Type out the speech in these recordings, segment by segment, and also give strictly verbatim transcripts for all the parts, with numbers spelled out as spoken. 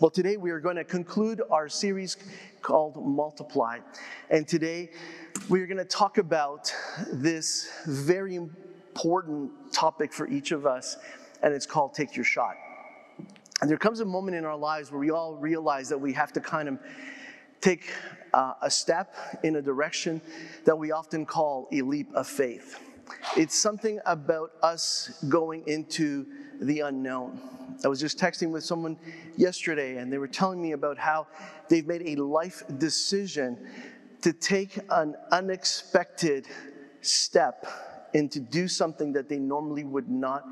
Well, today we are going to conclude our series called Multiply. And today we are going to talk about this very important topic for each of us, and it's called Take Your Shot. And there comes a moment in our lives where we all realize that we have to kind of take uh, a step in a direction that we often call a leap of faith. It's something about us going into the unknown. I was just texting with someone yesterday, and they were telling me about how they've made a life decision to take an unexpected step and to do something that they normally would not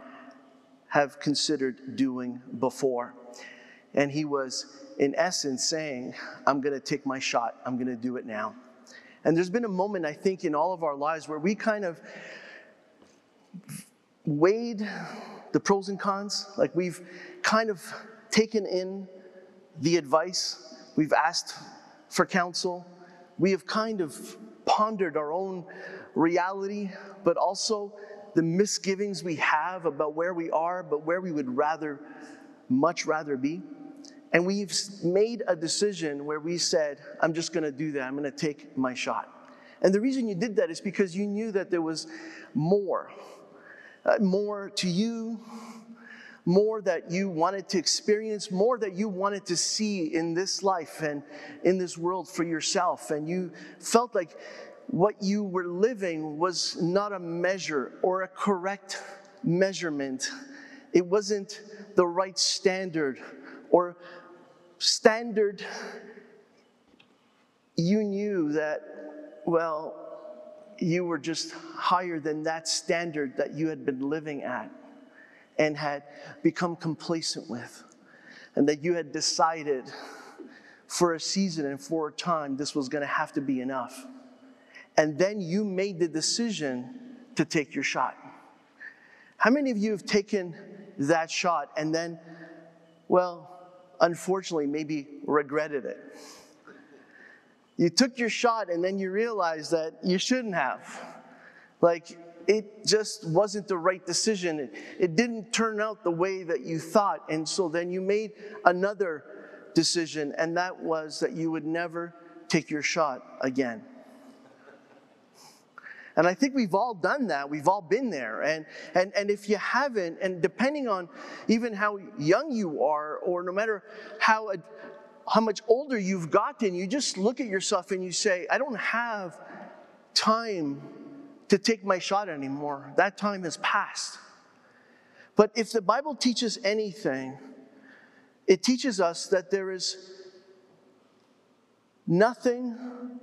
have considered doing before. And he was, in essence, saying, I'm going to take my shot. I'm going to do it now. And there's been a moment, I think, in all of our lives where we kind of weighed the pros and cons. Like, we've kind of taken in the advice. We've asked for counsel. We have kind of pondered our own reality, but also the misgivings we have about where we are, but where we would rather, much rather be. And we've made a decision where we said, I'm just going to do that. I'm going to take my shot. And the reason you did that is because you knew that there was more. Uh, more to you, more that you wanted to experience, more that you wanted to see in this life and in this world for yourself. And you felt like what you were living was not a measure or a correct measurement. It wasn't the right standard or standard you knew that, well, you were just higher than that standard that you had been living at and had become complacent with, and that you had decided for a season and for a time this was going to have to be enough. And then you made the decision to take your shot. How many of you have taken that shot and then, well, unfortunately, maybe regretted it? You took your shot and then you realized that you shouldn't have. Like, it just wasn't the right decision. It, it didn't turn out the way that you thought. And so then you made another decision, and that was that you would never take your shot again. And I think we've all done that. We've all been there. And, and, and if you haven't, and depending on even how young you are, or no matter how... A, how much older you've gotten, you just look at yourself and you say, I don't have time to take my shot anymore. That time has passed. But if the Bible teaches anything, it teaches us that there is nothing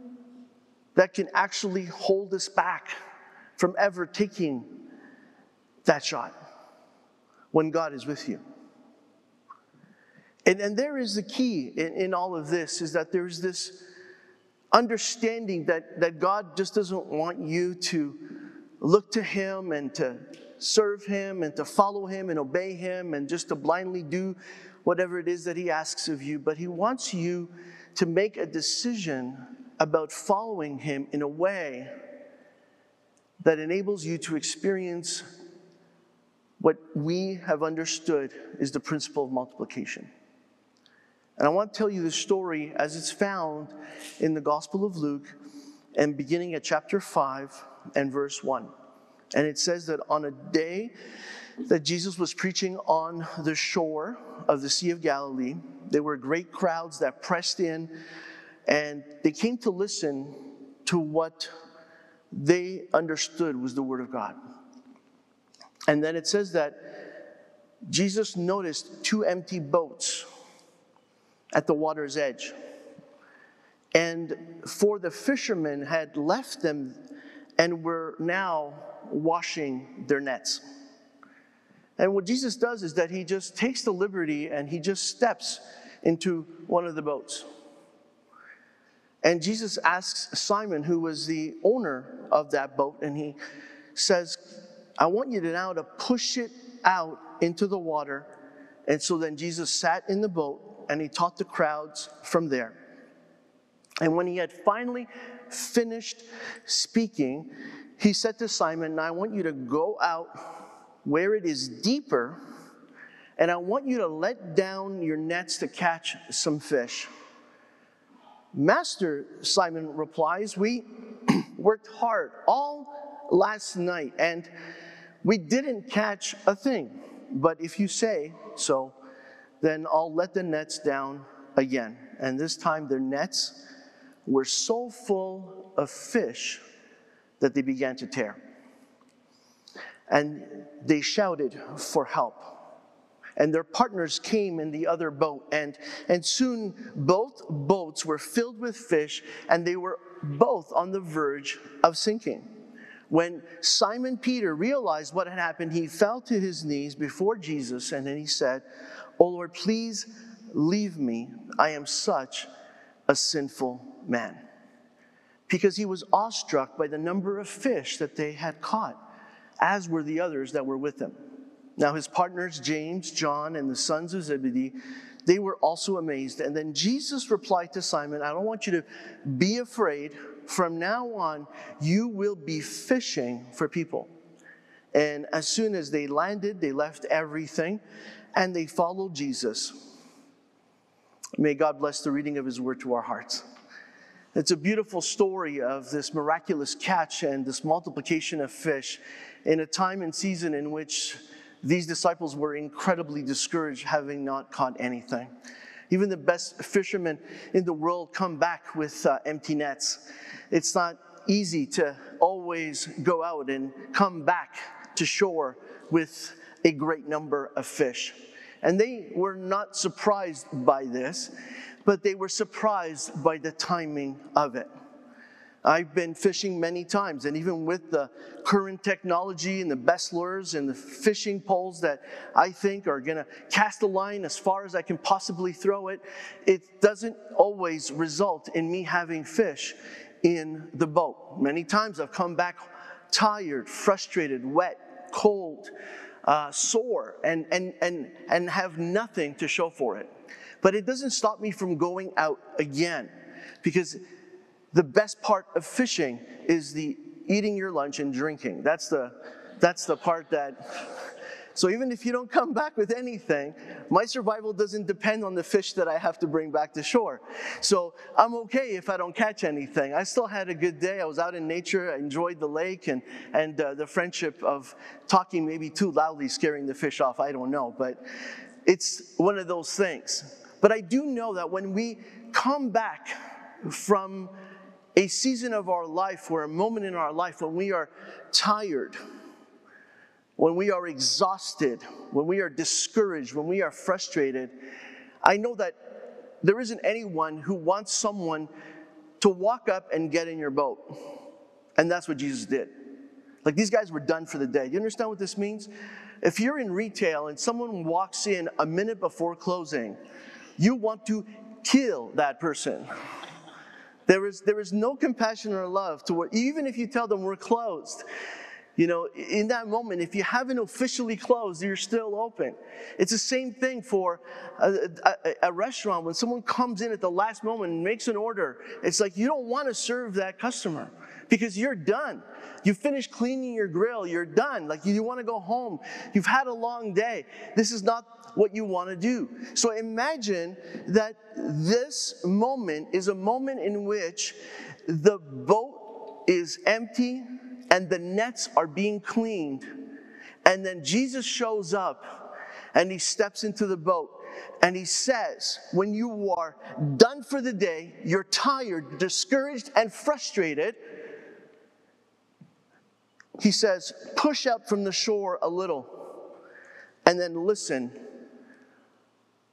that can actually hold us back from ever taking that shot when God is with you. And, and there is the key in, in all of this, is that there's this understanding that, that God just doesn't want you to look to Him and to serve Him and to follow Him and obey Him and just to blindly do whatever it is that He asks of you. But He wants you to make a decision about following Him in a way that enables you to experience what we have understood is the principle of multiplication. And I want to tell you the story as it's found in the Gospel of Luke, and beginning at chapter five and verse one. And it says that on a day that Jesus was preaching on the shore of the Sea of Galilee, there were great crowds that pressed in, and they came to listen to what they understood was the Word of God. And then it says that Jesus noticed two empty boats at the water's edge. And for the fishermen had left them and were now washing their nets. And what Jesus does is that he just takes the liberty and he just steps into one of the boats. And Jesus asks Simon, who was the owner of that boat, and he says, I want you to now to push it out into the water. And so then Jesus sat in the boat and he taught the crowds from there. And when he had finally finished speaking, he said to Simon, now I want you to go out where it is deeper, and I want you to let down your nets to catch some fish. Master, Simon replies, we worked hard all last night, and we didn't catch a thing. But if you say so, then I'll let the nets down again. And this time their nets were so full of fish that they began to tear. And they shouted for help. And their partners came in the other boat. And, and soon both boats were filled with fish, and they were both on the verge of sinking. When Simon Peter realized what had happened, he fell to his knees before Jesus, and then he said, "Oh Lord, please leave me. I am such a sinful man." Because he was awestruck by the number of fish that they had caught, as were the others that were with him. Now his partners, James, John, and the sons of Zebedee, they were also amazed. And then Jesus replied to Simon, I don't want you to be afraid. From now on, you will be fishing for people. And as soon as they landed, they left everything and they followed Jesus. May God bless the reading of his word to our hearts. It's a beautiful story of this miraculous catch and this multiplication of fish in a time and season in which these disciples were incredibly discouraged, having not caught anything. Even the best fishermen in the world come back with uh, empty nets. It's not easy to always go out and come back to shore with a great number of fish. And they were not surprised by this, but they were surprised by the timing of it. I've been fishing many times, and even with the current technology and the best lures and the fishing poles that I think are going to cast a line as far as I can possibly throw it, it doesn't always result in me having fish in the boat. Many times I've come back tired, frustrated, wet, cold, uh, sore, and, and, and, and have nothing to show for it. But it doesn't stop me from going out again, because the best part of fishing is the eating your lunch and drinking. That's the, that's the part that, so even if you don't come back with anything, my survival doesn't depend on the fish that I have to bring back to shore. So I'm okay if I don't catch anything. I still had a good day. I was out in nature. I enjoyed the lake and, and uh, the friendship of talking maybe too loudly, scaring the fish off. I don't know, but it's one of those things. But I do know that when we come back from a season of our life or a moment in our life when we are tired, when we are exhausted, when we are discouraged, when we are frustrated, I know that there isn't anyone who wants someone to walk up and get in your boat. And that's what Jesus did. Like, these guys were done for the day. Do you understand what this means? If you're in retail and someone walks in a minute before closing, you want to kill that person. There is, there is no compassion or love toward, even if you tell them we're closed. You know, in that moment, if you haven't officially closed, you're still open. It's the same thing for a, a, a restaurant. When someone comes in at the last moment and makes an order, it's like you don't want to serve that customer because you're done. You finished cleaning your grill. You're done. Like, you, you want to go home. You've had a long day. This is not what you want to do. So imagine that this moment is a moment in which the boat is empty and the nets are being cleaned. And then Jesus shows up and he steps into the boat and he says, when you are done for the day, you're tired, discouraged, and frustrated, he says, push up from the shore a little and then listen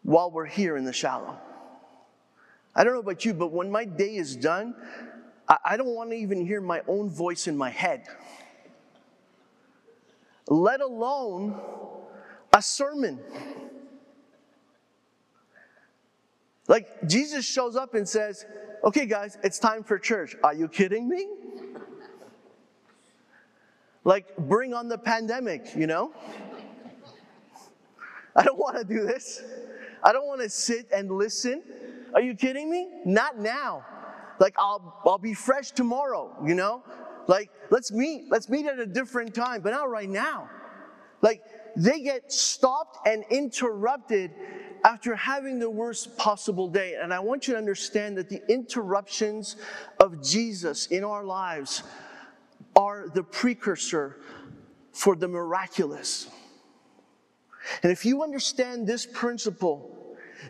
while we're here in the shallow. I don't know about you, but when my day is done, I don't want to even hear my own voice in my head, let alone a sermon. Like, Jesus shows up and says, okay, guys, it's time for church. Are you kidding me? Like, bring on the pandemic, you know? I don't want to do this. I don't want to sit and listen. Are you kidding me? Not now. Like, I'll I'll be fresh tomorrow, you know? Like, let's meet. Let's meet at a different time, but not right now. Like, they get stopped and interrupted after having the worst possible day. And I want you to understand that the interruptions of Jesus in our lives are the precursor for the miraculous. And if you understand this principle,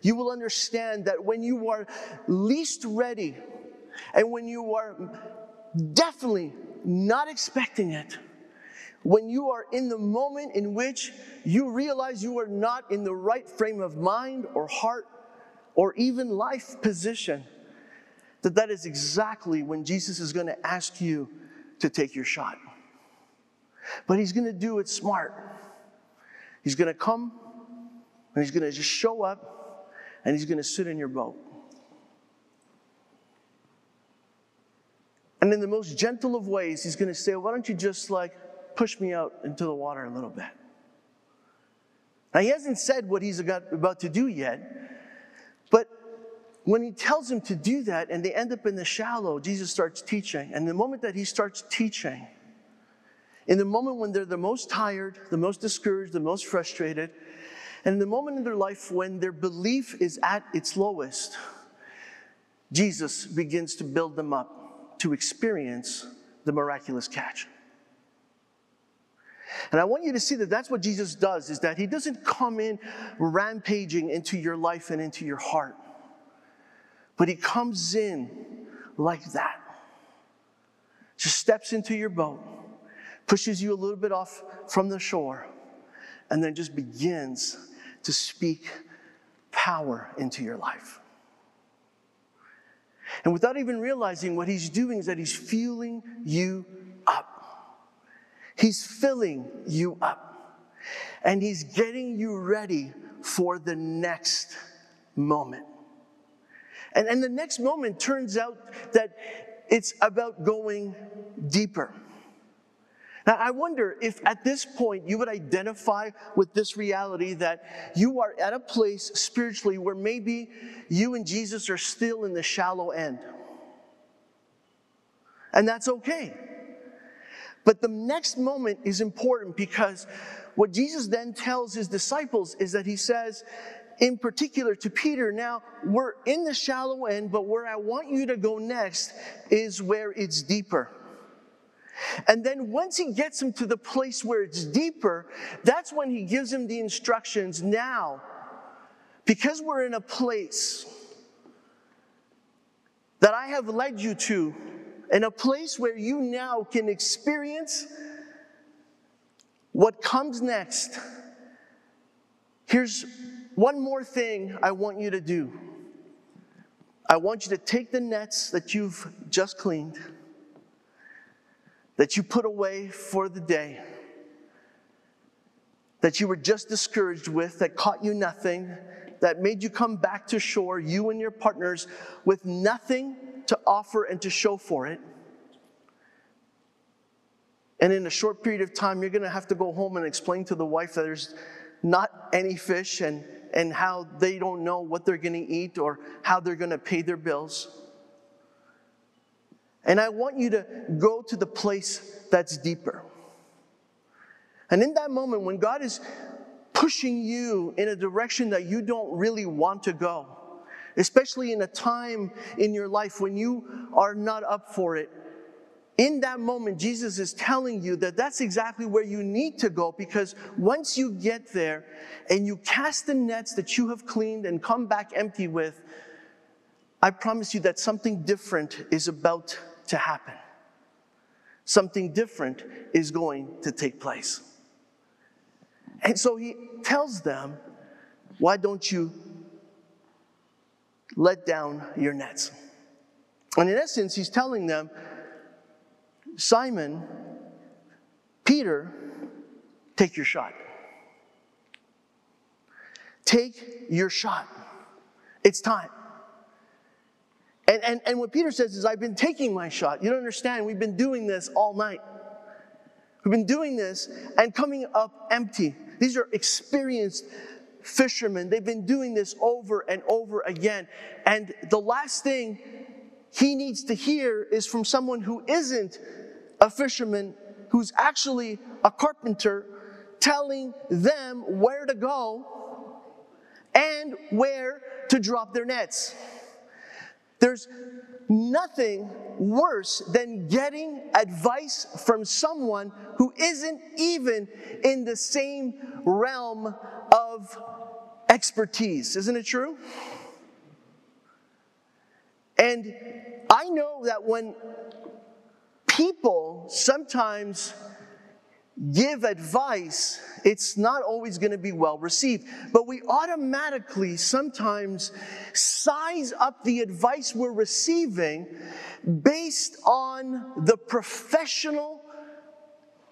you will understand that when you are least ready and when you are definitely not expecting it, when you are in the moment in which you realize you are not in the right frame of mind or heart or even life position, that that is exactly when Jesus is going to ask you to take your shot. But he's going to do it smart. He's going to come and he's going to just show up and he's going to sit in your boat. And in the most gentle of ways, he's going to say, why don't you just like push me out into the water a little bit? Now, he hasn't said what he's about to do yet, but when he tells them to do that and they end up in the shallow, Jesus starts teaching. And the moment that he starts teaching, in the moment when they're the most tired, the most discouraged, the most frustrated, and in the moment in their life when their belief is at its lowest, Jesus begins to build them up to experience the miraculous catch. And I want you to see that that's what Jesus does, is that he doesn't come in rampaging into your life and into your heart, but he comes in like that. Just steps into your boat, pushes you a little bit off from the shore, and then just begins to speak power into your life. And without even realizing, what he's doing is that he's fueling you up. He's filling you up, and he's getting you ready for the next moment. And, and the next moment turns out that it's about going deeper. Now, I wonder if at this point you would identify with this reality that you are at a place spiritually where maybe you and Jesus are still in the shallow end. And that's okay. But the next moment is important, because what Jesus then tells his disciples is that he says, in particular to Peter, now we're in the shallow end, but where I want you to go next is where it's deeper. And then once he gets him to the place where it's deeper, that's when he gives him the instructions. Now, because we're in a place that I have led you to, in a place where you now can experience what comes next, here's one more thing I want you to do. I want you to take the nets that you've just cleaned, that you put away for the day, that you were just discouraged with, that caught you nothing, that made you come back to shore, you and your partners, with nothing to offer and to show for it. And in a short period of time, you're going to have to go home and explain to the wife that there's not any fish, and, and how they don't know what they're going to eat or how they're going to pay their bills. And I want you to go to the place that's deeper. And in that moment, when God is pushing you in a direction that you don't really want to go, especially in a time in your life when you are not up for it, in that moment, Jesus is telling you that that's exactly where you need to go, because once you get there and you cast the nets that you have cleaned and come back empty with, I promise you that something different is about to happen. Something different is going to take place. And so he tells them, why don't you let down your nets? And in essence, he's telling them, Simon, Peter, take your shot. Take your shot. It's time. And, and, and what Peter says is, I've been taking my shot. You don't understand. We've been doing this all night. We've been doing this and coming up empty. These are experienced fishermen. They've been doing this over and over again. And the last thing he needs to hear is from someone who isn't a fisherman, who's actually a carpenter, telling them where to go and where to drop their nets. There's nothing worse than getting advice from someone who isn't even in the same realm of expertise. Isn't it true? And I know that when people sometimes give advice, it's not always going to be well received. But we automatically sometimes size up the advice we're receiving based on the professional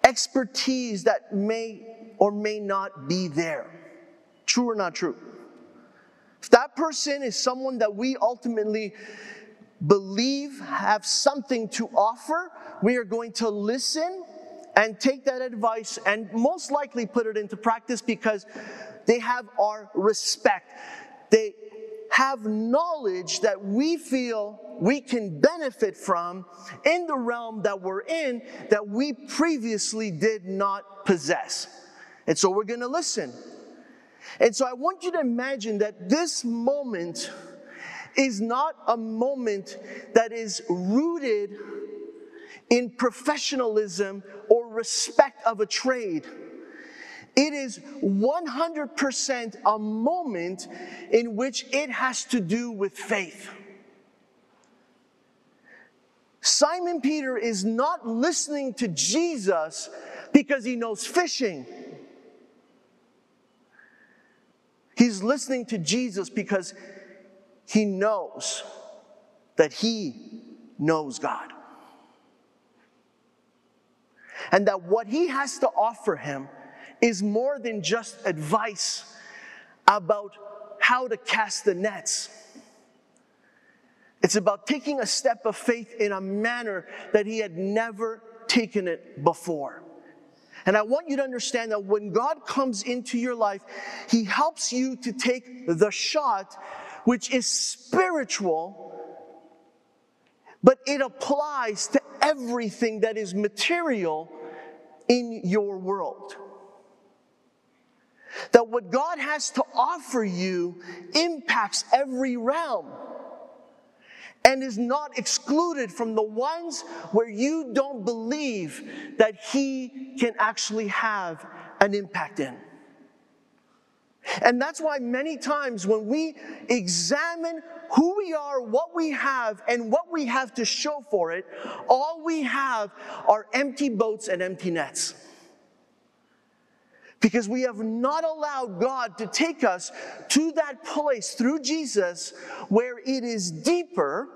expertise that may or may not be there. True or not true? If that person is someone that we ultimately believe have something to offer, we are going to listen and take that advice and most likely put it into practice because they have our respect. They have knowledge that we feel we can benefit from in the realm that we're in that we previously did not possess. And so we're going to listen. And so I want you to imagine that this moment is not a moment that is rooted in professionalism or respect of a trade. It is one hundred percent a moment in which it has to do with faith. Simon Peter is not listening to Jesus because he knows fishing. He's listening to Jesus because he knows that he knows God. And that what he has to offer him is more than just advice about how to cast the nets. It's about taking a step of faith in a manner that he had never taken it before. And I want you to understand that when God comes into your life, he helps you to take the shot, which is spiritual, but it applies to everything that is material in your world. That what God has to offer you impacts every realm and is not excluded from the ones where you don't believe that he can actually have an impact in. And that's why many times when we examine who we are, what we have, and what we have to show for it, all we have are empty boats and empty nets. Because we have not allowed God to take us to that place through Jesus where it is deeper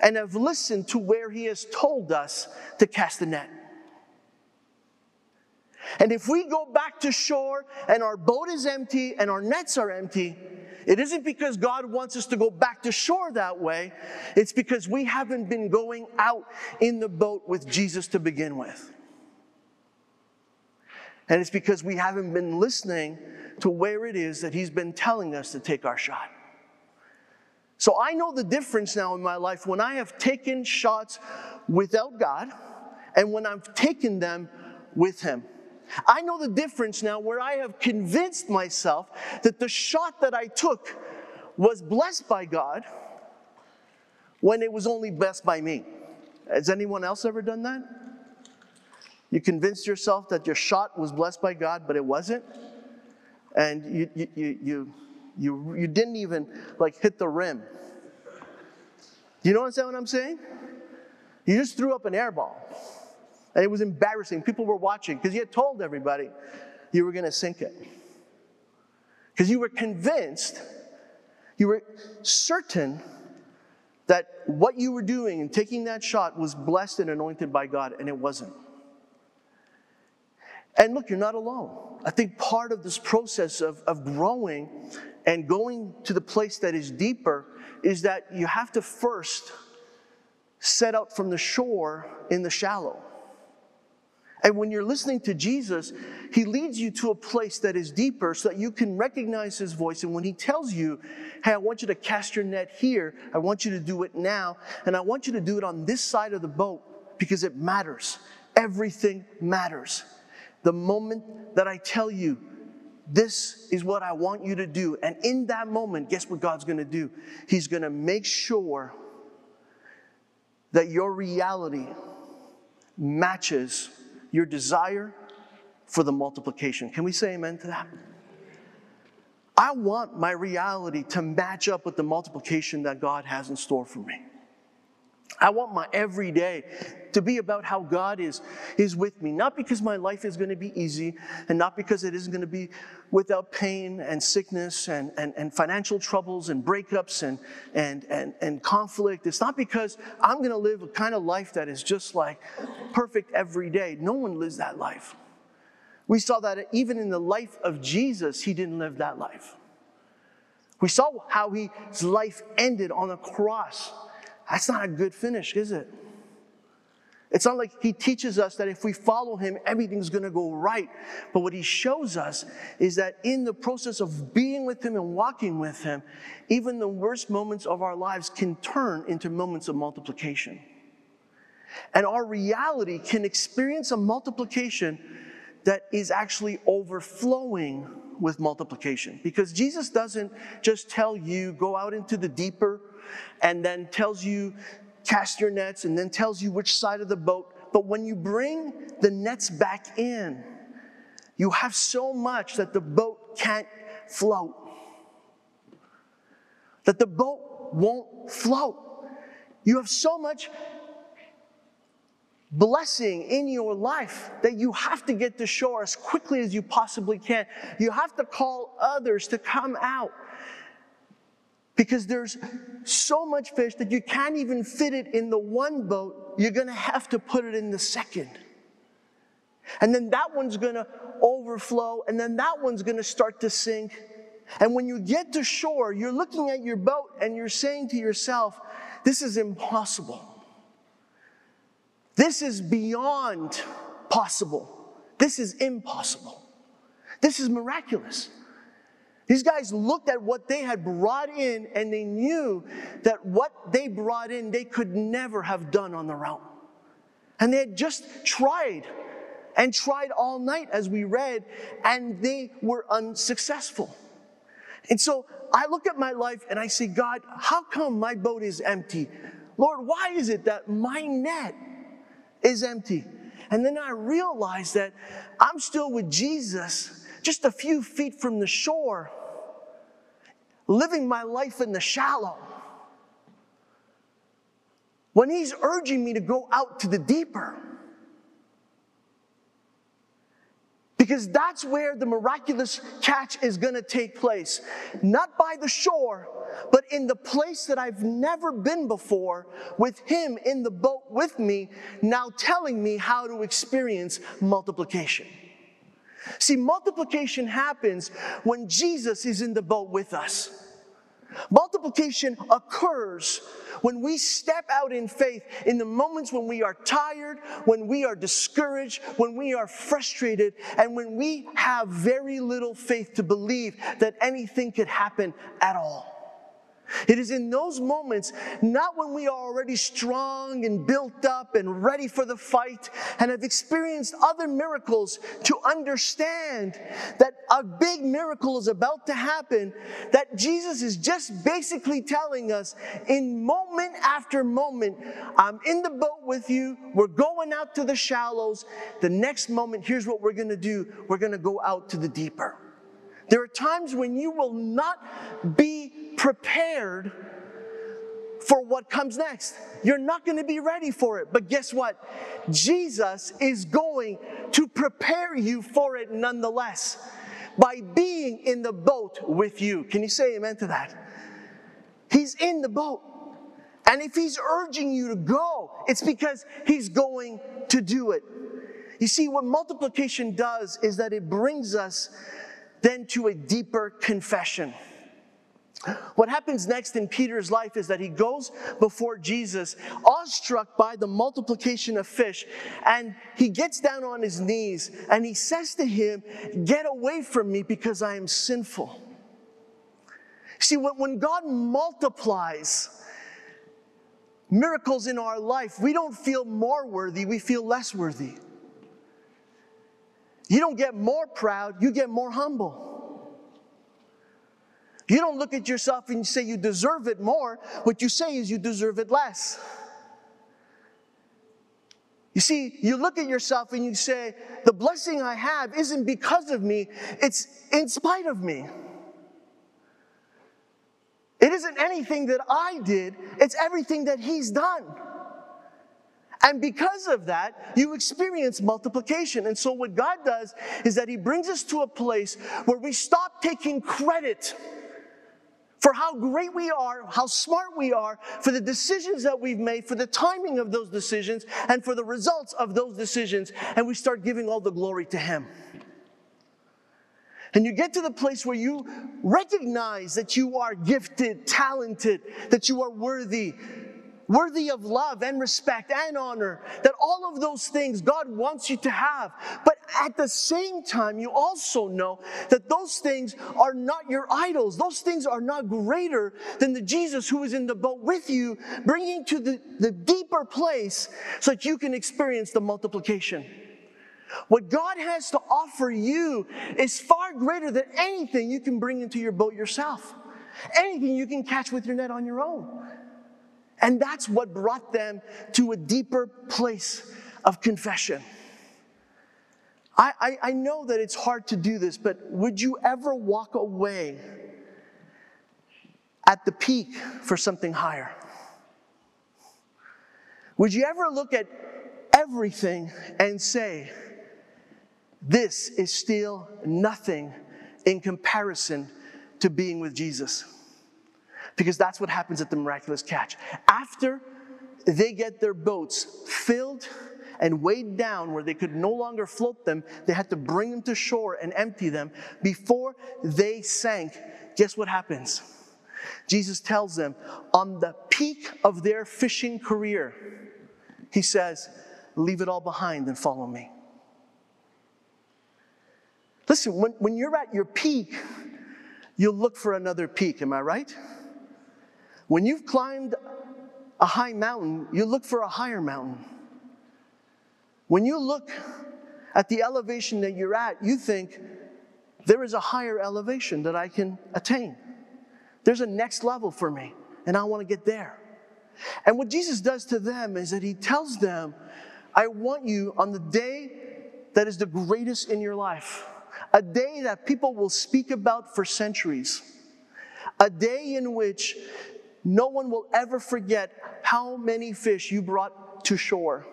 and have listened to where he has told us to cast the net. And if we go back to shore and our boat is empty and our nets are empty, it isn't because God wants us to go back to shore that way. It's because we haven't been going out in the boat with Jesus to begin with. And it's because we haven't been listening to where it is that he's been telling us to take our shot. So I know the difference now in my life when I have taken shots without God and when I've taken them with him. I know the difference now where I have convinced myself that the shot that I took was blessed by God when it was only blessed by me. Has anyone else ever done that? You convinced yourself that your shot was blessed by God, but it wasn't. And you you you you you, you didn't even like hit the rim. You know what I'm saying? You just threw up an air ball. And it was embarrassing. People were watching because you had told everybody you were going to sink it. Because you were convinced, you were certain that what you were doing and taking that shot was blessed and anointed by God, and it wasn't. And look, you're not alone. I think part of this process of, of growing and going to the place that is deeper is that you have to first set out from the shore in the shallow. And when you're listening to Jesus, he leads you to a place that is deeper so that you can recognize his voice. And when he tells you, hey, I want you to cast your net here, I want you to do it now, and I want you to do it on this side of the boat because it matters. Everything matters. The moment that I tell you, this is what I want you to do. And in that moment, guess what God's going to do? He's going to make sure that your reality matches your desire for the multiplication. Can we say amen to that? I want my reality to match up with the multiplication that God has in store for me. I want my everyday to be about how God is, is with me. Not because my life is going to be easy and not because it isn't going to be without pain and sickness and, and, and financial troubles and breakups and, and, and, and conflict. It's not because I'm going to live a kind of life that is just like perfect every day. No one lives that life. We saw that even in the life of Jesus, he didn't live that life. We saw how his life ended on the cross. That's not a good finish, is it? It's not like he teaches us that if we follow him, everything's going to go right. But what he shows us is that in the process of being with him and walking with him, even the worst moments of our lives can turn into moments of multiplication. And our reality can experience a multiplication that is actually overflowing with multiplication. Because Jesus doesn't just tell you, go out into the deeper and then tells you, cast your nets, and then tells you which side of the boat. But when you bring the nets back in, you have so much that the boat can't float. That the boat won't float. You have so much blessing in your life that you have to get to shore as quickly as you possibly can. You have to call others to come out. Because there's so much fish that you can't even fit it in the one boat. You're going to have to put it in the second. And then that one's going to overflow. And then that one's going to start to sink. And when you get to shore, you're looking at your boat and you're saying to yourself, this is impossible. This is beyond possible. This is impossible. This is miraculous. These guys looked at what they had brought in and they knew that what they brought in, they could never have done on their own. And they had just tried and tried all night, as we read, and they were unsuccessful. And so I look at my life and I say, God, how come my boat is empty? Lord, why is it that my net is empty? And then I realize that I'm still with Jesus, just a few feet from the shore, living my life in the shallow, when he's urging me to go out to the deeper. Because that's where the miraculous catch is going to take place. Not by the shore, but in the place that I've never been before, with him in the boat with me, now telling me how to experience multiplication. See, multiplication happens when Jesus is in the boat with us. Multiplication occurs when we step out in faith in the moments when we are tired, when we are discouraged, when we are frustrated, and when we have very little faith to believe that anything could happen at all. It is in those moments, not when we are already strong and built up and ready for the fight and have experienced other miracles, to understand that a big miracle is about to happen, that Jesus is just basically telling us in moment after moment, I'm in the boat with you, we're going out to the shallows. The next moment, here's what we're going to do. We're going to go out to the deeper. There are times when you will not be prepared for what comes next. You're not going to be ready for it. But guess what? Jesus is going to prepare you for it nonetheless by being in the boat with you. Can you say amen to that? He's in the boat. And if he's urging you to go, it's because he's going to do it. You see, what multiplication does is that it brings us then to a deeper confession. What happens next in Peter's life is that he goes before Jesus, awestruck by the multiplication of fish, and he gets down on his knees and he says to him, "Get away from me because I am sinful." See, when God multiplies miracles in our life, we don't feel more worthy, we feel less worthy. You don't get more proud, you get more humble. You don't look at yourself and say you deserve it more. What you say is you deserve it less. You see, you look at yourself and you say, the blessing I have isn't because of me, it's in spite of me. It isn't anything that I did, it's everything that he's done. And because of that, you experience multiplication. And so what God does is that he brings us to a place where we stop taking credit for how great we are, how smart we are, for the decisions that we've made, for the timing of those decisions, and for the results of those decisions. And we start giving all the glory to him. And you get to the place where you recognize that you are gifted, talented, that you are worthy, worthy of love and respect and honor, that all of those things God wants you to have. But at the same time, you also know that those things are not your idols. Those things are not greater than the Jesus who is in the boat with you, bringing to the, the deeper place so that you can experience the multiplication. What God has to offer you is far greater than anything you can bring into your boat yourself, anything you can catch with your net on your own. And that's what brought them to a deeper place of confession. I, I, I know that it's hard to do this, but would you ever walk away at the peak for something higher? Would you ever look at everything and say, this is still nothing in comparison to being with Jesus? Because that's what happens at the miraculous catch. After they get their boats filled and weighed down where they could no longer float them, they had to bring them to shore and empty them. Before they sank, guess what happens? Jesus tells them, on the peak of their fishing career, he says, leave it all behind and follow me. Listen, when, when you're at your peak, you'll look for another peak, am I right? When you've climbed a high mountain, you look for a higher mountain. When you look at the elevation that you're at, you think, there is a higher elevation that I can attain. There's a next level for me, and I want to get there. And what Jesus does to them is that he tells them, I want you on the day that is the greatest in your life, a day that people will speak about for centuries, a day in which no one will ever forget how many fish you brought to shore,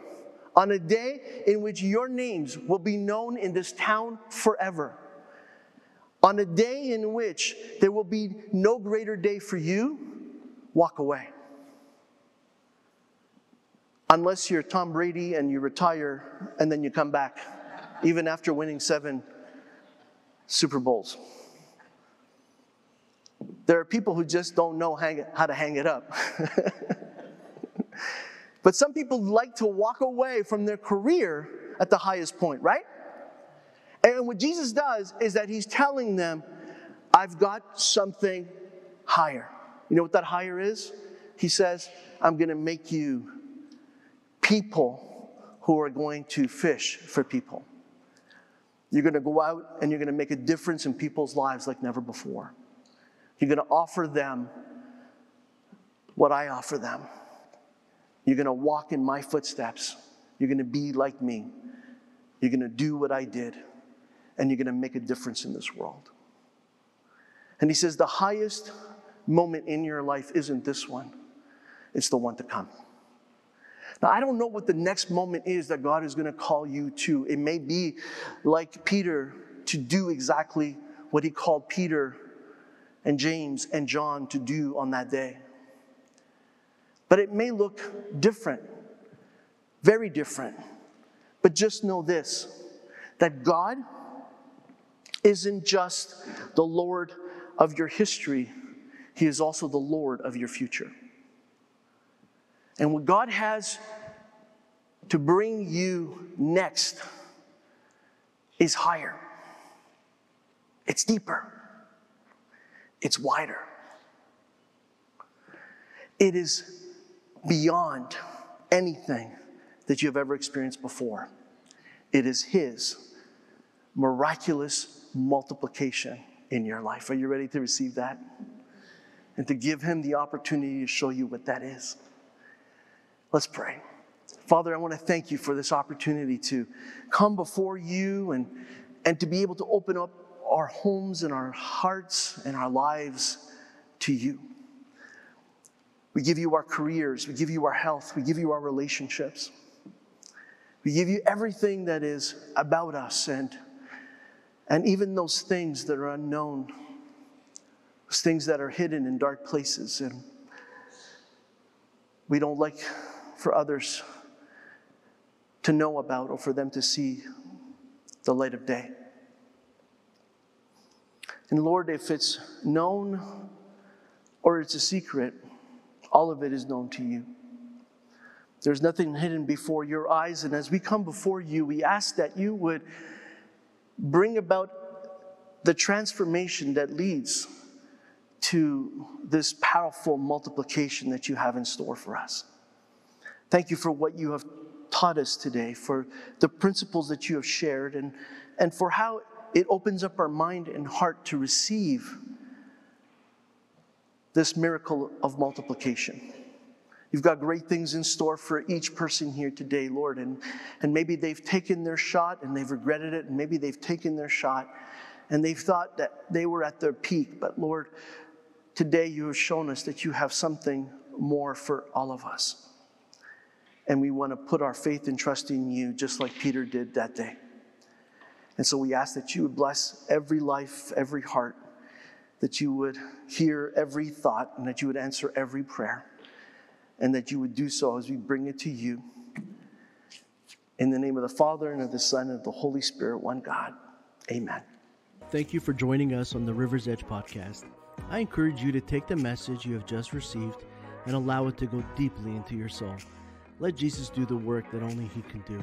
on a day in which your names will be known in this town forever, on a day in which there will be no greater day for you. Walk away. Unless you're Tom Brady and you retire and then you come back, even after winning seven Super Bowls. There are people who just don't know hang, how to hang it up. But some people like to walk away from their career at the highest point, right? And what Jesus does is that he's telling them, I've got something higher. You know what that higher is? He says, I'm going to make you people who are going to fish for people. You're going to go out and you're going to make a difference in people's lives like never before. You're going to offer them what I offer them. You're going to walk in my footsteps. You're going to be like me. You're going to do what I did. And you're going to make a difference in this world. And he says the highest moment in your life isn't this one. It's the one to come. Now, I don't know what the next moment is that God is going to call you to. It may be like Peter to do exactly what he called Peter and James and John to do on that day. But it may look different, very different. But just know this, that God isn't just the Lord of your history, He is also the Lord of your future. And what God has to bring you next is higher. It's deeper. It's wider. It is beyond anything that you have ever experienced before. It is His miraculous multiplication in your life. Are you ready to receive that? And to give Him the opportunity to show you what that is. Let's pray. Father, I want to thank You for this opportunity to come before You and, and to be able to open up our homes and our hearts and our lives to You. We give You our careers. We give You our health. We give You our relationships. We give You everything that is about us and, and even those things that are unknown, those things that are hidden in dark places and we don't like for others to know about or for them to see the light of day. And Lord, if it's known or it's a secret, all of it is known to You. There's nothing hidden before Your eyes. And as we come before You, we ask that You would bring about the transformation that leads to this powerful multiplication that You have in store for us. Thank You for what You have taught us today, for the principles that You have shared, and, and for how it opens up our mind and heart to receive this miracle of multiplication. You've got great things in store for each person here today, Lord. And, and maybe they've taken their shot and they've regretted it. And maybe they've taken their shot and they've thought that they were at their peak. But Lord, today You have shown us that You have something more for all of us. And we want to put our faith and trust in You just like Peter did that day. And so we ask that You would bless every life, every heart, that You would hear every thought and that You would answer every prayer. And that You would do so as we bring it to You. In the name of the Father, and of the Son, and of the Holy Spirit, one God. Amen. Thank you for joining us on the River's Edge podcast. I encourage you to take the message you have just received and allow it to go deeply into your soul. Let Jesus do the work that only He can do.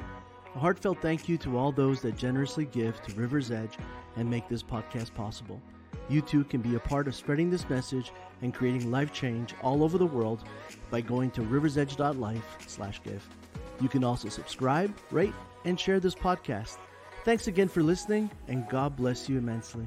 A heartfelt thank you to all those that generously give to River's Edge and make this podcast possible. You too can be a part of spreading this message and creating life change all over the world by going to riversedge dot life slash give. You can also subscribe, rate, and share this podcast. Thanks again for listening, and God bless you immensely.